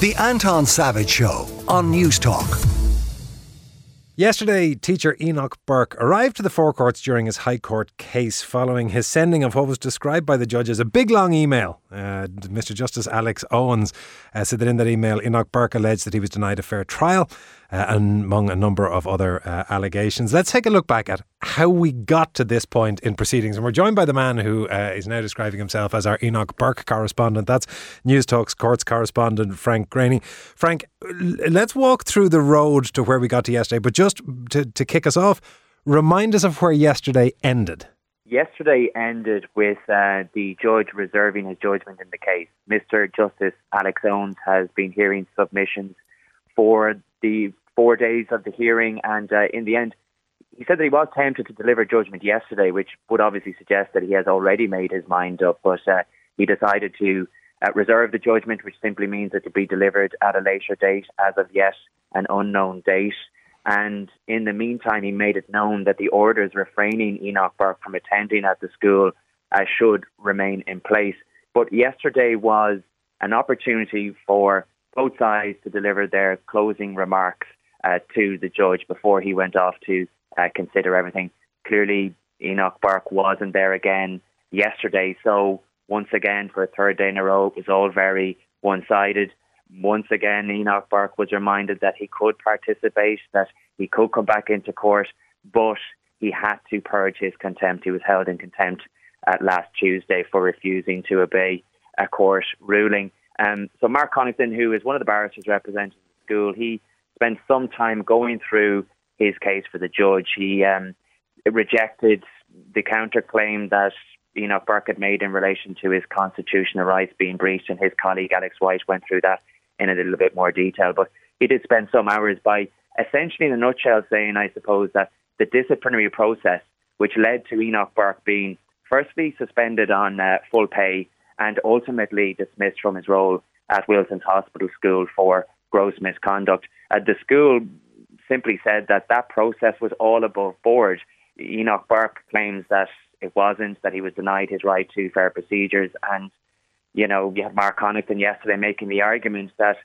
The Anton Savage Show on Newstalk. Yesterday, teacher Enoch Burke arrived to the Four Courts during his High Court case following his sending of what was described by the judge as a big long email. Mr. Justice Alex Owens said that in that email, Enoch Burke alleged that he was denied a fair trial, among a number of other allegations. Let's take a look back at how we got to this point in proceedings. And we're joined by the man who is now describing himself as our Enoch Burke correspondent. That's Newstalk's courts correspondent, Frank Greaney. Frank, let's walk through the road to where we got to yesterday. But just to kick us off, remind us of where yesterday ended. Yesterday ended with the judge reserving his judgment in the case. Mr. Justice Alex Owens has been hearing submissions for the 4 days of the hearing, and in the end, he said that he was tempted to deliver judgment yesterday, which would obviously suggest that he has already made his mind up, but he decided to reserve the judgment, which simply means it to be delivered at a later date, as of yet an unknown date. And in the meantime, he made it known that the orders refraining Enoch Burke from attending at the school should remain in place. But yesterday was an opportunity for both sides to deliver their closing remarks to the judge before he went off to consider everything. Clearly, Enoch Burke wasn't there again yesterday, so once again, for a third day in a row, it was all very one-sided. Once again, Enoch Burke was reminded that he could participate, that he could come back into court, but he had to purge his contempt. He was held in contempt last Tuesday for refusing to obey a court ruling. So Mark Connaughton, who is one of the barristers representing the school, he spent some time going through his case for the judge. He rejected the counterclaim that Enoch Burke had made in relation to his constitutional rights being breached, and his colleague Alex White went through that in a little bit more detail. But he did spend some hours by essentially, in a nutshell, saying, I suppose, that the disciplinary process which led to Enoch Burke being firstly suspended on full pay and ultimately dismissed from his role at Wilson's Hospital School for gross misconduct. The school simply said that that process was all above board. Enoch Burke claims that it wasn't, that he was denied his right to fair procedures. And, you know, you had Mark Connaughton yesterday making the argument that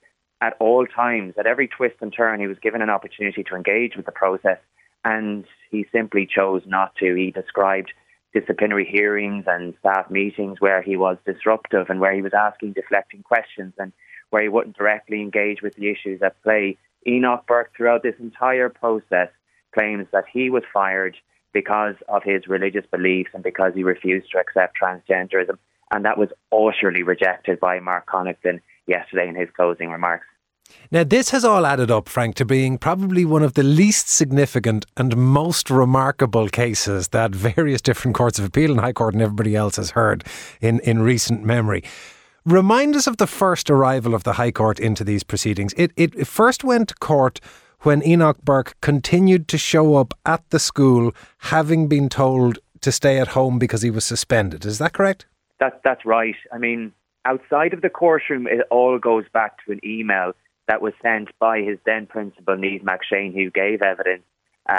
at all times, at every twist and turn, he was given an opportunity to engage with the process, and he simply chose not to. He described disciplinary hearings and staff meetings where he was disruptive and where he was asking deflecting questions and where he wouldn't directly engage with the issues at play. Enoch Burke, throughout this entire process, claims that he was fired because of his religious beliefs and because he refused to accept transgenderism. And that was utterly rejected by Mark Connaughton yesterday in his closing remarks. Now, this has all added up, Frank, to being probably one of the least significant and most remarkable cases that various different courts of appeal and High Court and everybody else has heard in recent memory. Remind us of the first arrival of the High Court into these proceedings. It first went to court when Enoch Burke continued to show up at the school, having been told to stay at home because he was suspended. Is that correct? That's right. I mean, outside of the courtroom, it all goes back to an email that was sent by his then principal, Neve McShane, who gave evidence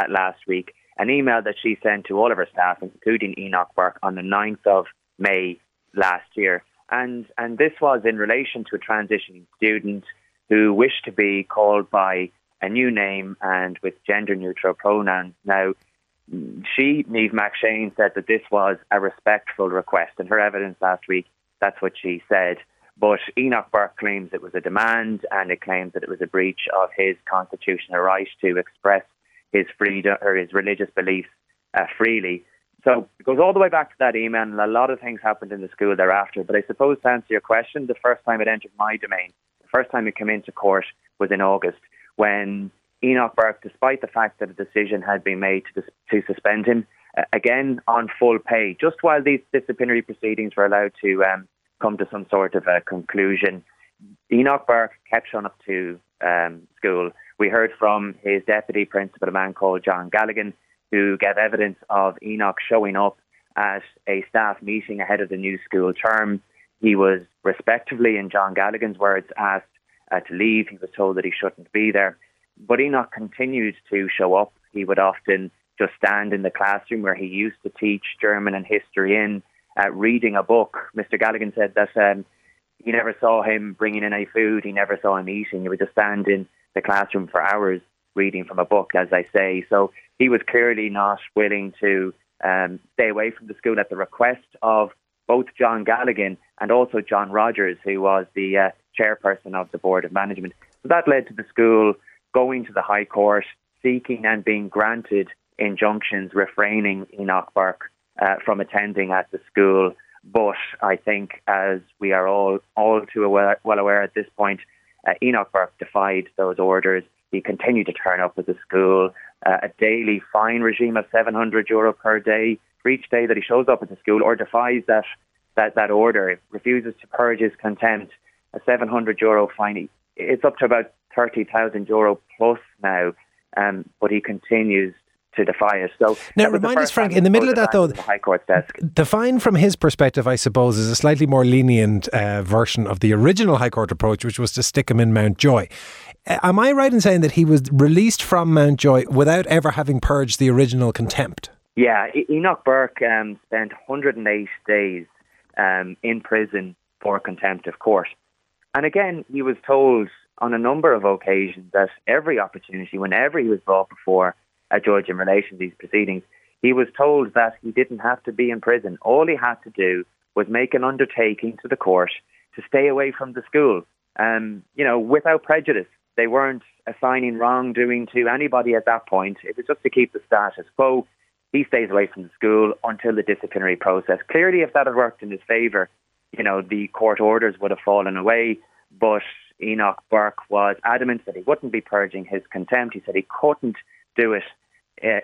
last week. An email that she sent to all of her staff, including Enoch Burke, on the 9th of May last year. And this was in relation to a transitioning student who wished to be called by a new name and with gender-neutral pronouns. Now, she, Neve McShane, said that this was a respectful request. In her evidence last week, that's what she said. But Enoch Burke claims it was a demand, and it claims that it was a breach of his constitutional right to express his freedom or his religious beliefs freely. So it goes all the way back to that email, and a lot of things happened in the school thereafter. But I suppose, to answer your question, the first time it entered my domain, the first time it came into court, was in August, when Enoch Burke, despite the fact that a decision had been made to suspend him, again on full pay, just while these disciplinary proceedings were allowed to come to some sort of a conclusion, Enoch Burke kept showing up to school. We heard from his deputy principal, a man called John Galligan, who gave evidence of Enoch showing up at a staff meeting ahead of the new school term. He was, respectively, in John Galligan's words, asked to leave. He was told that he shouldn't be there. But Enoch continued to show up. He would often just stand in the classroom where he used to teach German and history in, reading a book. Mr. Galligan said that You never saw him bringing in any food. You never saw him eating. He would just stand in the classroom for hours reading from a book, as I say. So he was clearly not willing to stay away from the school at the request of both John Galligan and also John Rogers, who was the chairperson of the Board of Management. So that led to the school going to the High Court, seeking and being granted injunctions refraining Enoch Burke from attending at the school. But I think, as we are all too well aware at this point, Enoch Burke defied those orders. He continued to turn up at the school, a daily fine regime of €700 per day for each day that he shows up at the school or defies that order. He refuses to purge his contempt, a €700 fine. It's up to about €30,000 plus now, but he continues to defy us. So now, remind us, Frank, in the middle of that, though, the High Court's desk. The fine, from his perspective, I suppose, is a slightly more lenient version of the original High Court approach, which was to stick him in Mount Joy. Am I right in saying that he was released from Mount Joy without ever having purged the original contempt? Yeah, Enoch Burke spent 108 days in prison for contempt of court. And again, he was told on a number of occasions that every opportunity, whenever he was brought before a judge in relation to these proceedings, he was told that he didn't have to be in prison. All he had to do was make an undertaking to the court to stay away from the school, without prejudice. They weren't assigning wrongdoing to anybody at that point. It was just to keep the status quo. He stays away from the school until the disciplinary process. Clearly, if that had worked in his favour, the court orders would have fallen away. But Enoch Burke was adamant that he wouldn't be purging his contempt. He said he couldn't do it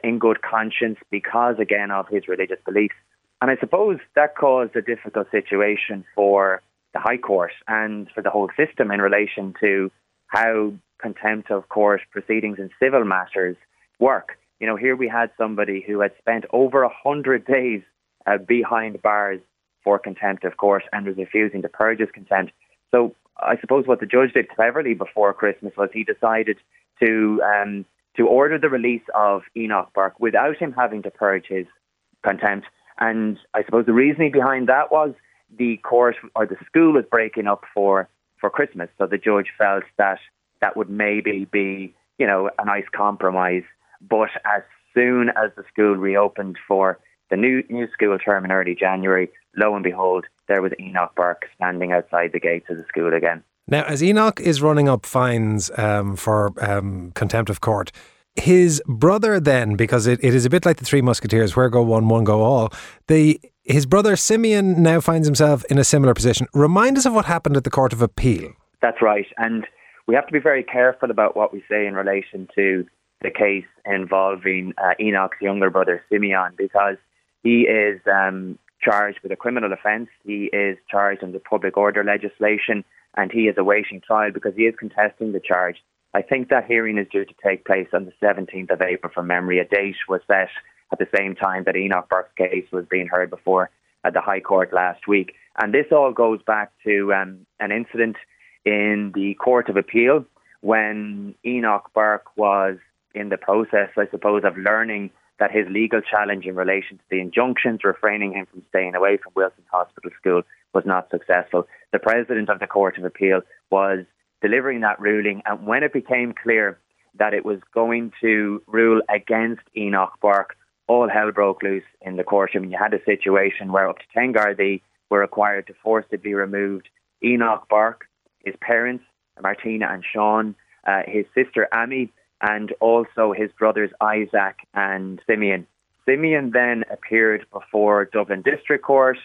in good conscience because, again, of his religious beliefs. And I suppose that caused a difficult situation for the High Court and for the whole system in relation to how contempt of court proceedings in civil matters work. Here we had somebody who had spent over 100 days behind bars for contempt of court and was refusing to purge his contempt. So I suppose what the judge did cleverly before Christmas was he decided to order the release of Enoch Burke without him having to purge his contempt. And I suppose the reasoning behind that was the court or the school was breaking up for Christmas. So the judge felt that would maybe be, a nice compromise. But as soon as the school reopened for the new school term in early January, lo and behold, there was Enoch Burke standing outside the gates of the school again. Now, as Enoch is running up fines for contempt of court, his brother then, because it is a bit like the Three Musketeers, where go one go all, his brother Simeon now finds himself in a similar position. Remind us of what happened at the Court of Appeal. That's right, and we have to be very careful about what we say in relation to the case involving Enoch's younger brother, Simeon, because he is charged with a criminal offence. He is charged under public order legislation, and he is awaiting trial because he is contesting the charge. I think that hearing is due to take place on the 17th of April from memory. A date was set at the same time that Enoch Burke's case was being heard before at the High Court last week. And this all goes back to an incident in the Court of Appeal when Enoch Burke was in the process, I suppose, of learning that his legal challenge in relation to the injunctions refraining him from staying away from Wilson's Hospital School was not successful. The president of the Court of Appeal was delivering that ruling, and when it became clear that it was going to rule against Enoch Burke, all hell broke loose in the courtroom. And you had a situation where up to 10 Gardaí were required to forcibly remove Enoch Burke, his parents, Martina and Sean, his sister Amy, and also his brothers Isaac and Simeon. Simeon then appeared before Dublin District Court,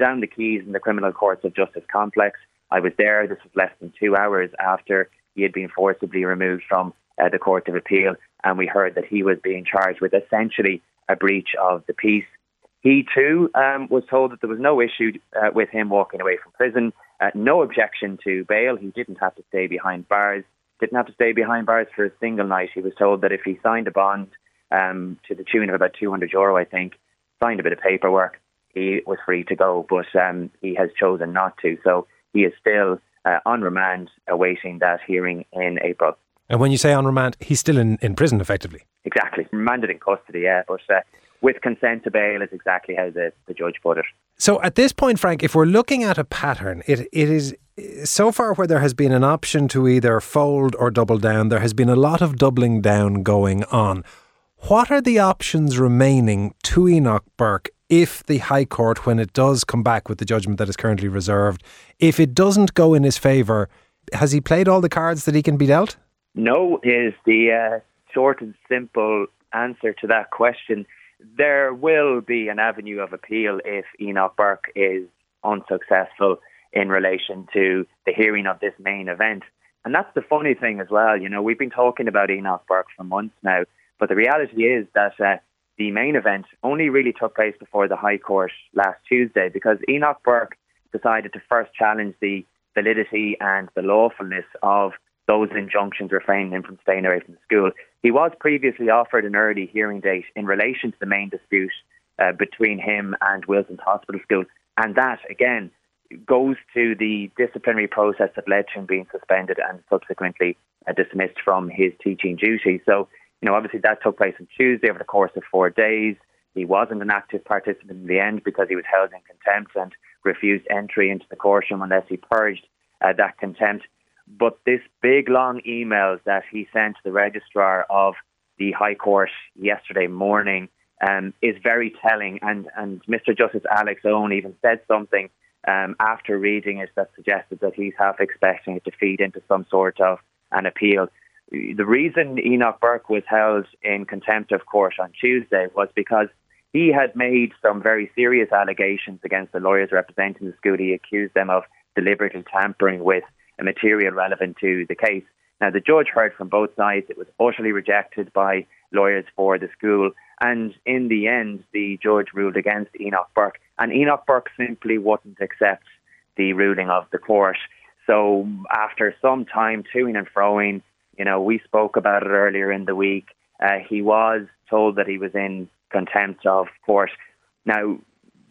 down the Keys in the Criminal Courts of Justice Complex. I was there. This was less than 2 hours after he had been forcibly removed from the Court of Appeal, and we heard that he was being charged with essentially a breach of the peace. He too was told that there was no issue with him walking away from prison, no objection to bail. He didn't have to stay behind bars. Didn't have to stay behind bars for a single night. He was told that if he signed a bond to the tune of about €200, I think, signed a bit of paperwork, he was free to go, but he has chosen not to. So he is still on remand awaiting that hearing in April. And when you say on remand, he's still in prison effectively? Exactly. Remanded in custody, yeah. But with consent to bail is exactly how the judge put it. So at this point, Frank, if we're looking at a pattern, it is so far where there has been an option to either fold or double down, there has been a lot of doubling down going on. What are the options remaining to Enoch Burke if the High Court, when it does come back with the judgment that is currently reserved, if it doesn't go in his favour, has he played all the cards that he can be dealt? No is the short and simple answer to that question. There will be an avenue of appeal if Enoch Burke is unsuccessful in relation to the hearing of this main event. And that's the funny thing as well. You know, we've been talking about Enoch Burke for months now, but the reality is that the main event only really took place before the High Court last Tuesday, because Enoch Burke decided to first challenge the validity and the lawfulness of those injunctions refraining him from staying away from the school. He was previously offered an early hearing date in relation to the main dispute between him and Wilson's Hospital School. And that, again, goes to the disciplinary process that led to him being suspended and subsequently dismissed from his teaching duty. So, you know, obviously that took place on Tuesday over the course of 4 days. He wasn't an active participant in the end because he was held in contempt and refused entry into the courtroom unless he purged that contempt. But this big, long email that he sent to the registrar of the High Court yesterday morning is very telling. And Mr. Justice Alex Owens even said something after reading it that suggested that he's half expecting it to feed into some sort of an appeal. The reason Enoch Burke was held in contempt of court on Tuesday was because he had made some very serious allegations against the lawyers representing the school. He accused them of deliberately tampering with material relevant to the case. Now, the judge heard from both sides. It was utterly rejected by lawyers for the school. And in the end, the judge ruled against Enoch Burke. And Enoch Burke simply wouldn't accept the ruling of the court. So after some time toing and froing, you know, we spoke about it earlier in the week. He was told that he was in contempt of court. Now,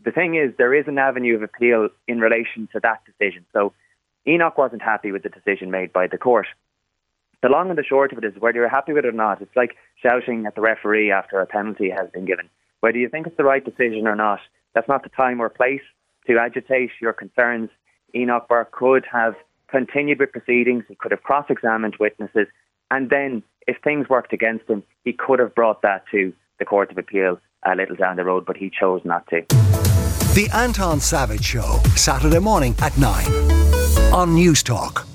the thing is, there is an avenue of appeal in relation to that decision. So Enoch wasn't happy with the decision made by the court. The long and the short of it is, whether you're happy with it or not, it's like shouting at the referee after a penalty has been given. Whether you think it's the right decision or not, that's not the time or place to agitate your concerns. Enoch Burke could have continued with proceedings. He could have cross-examined witnesses. And then, if things worked against him, he could have brought that to the Court of Appeal a little down the road, but he chose not to. The Anton Savage Show, Saturday morning at 9. On Newstalk.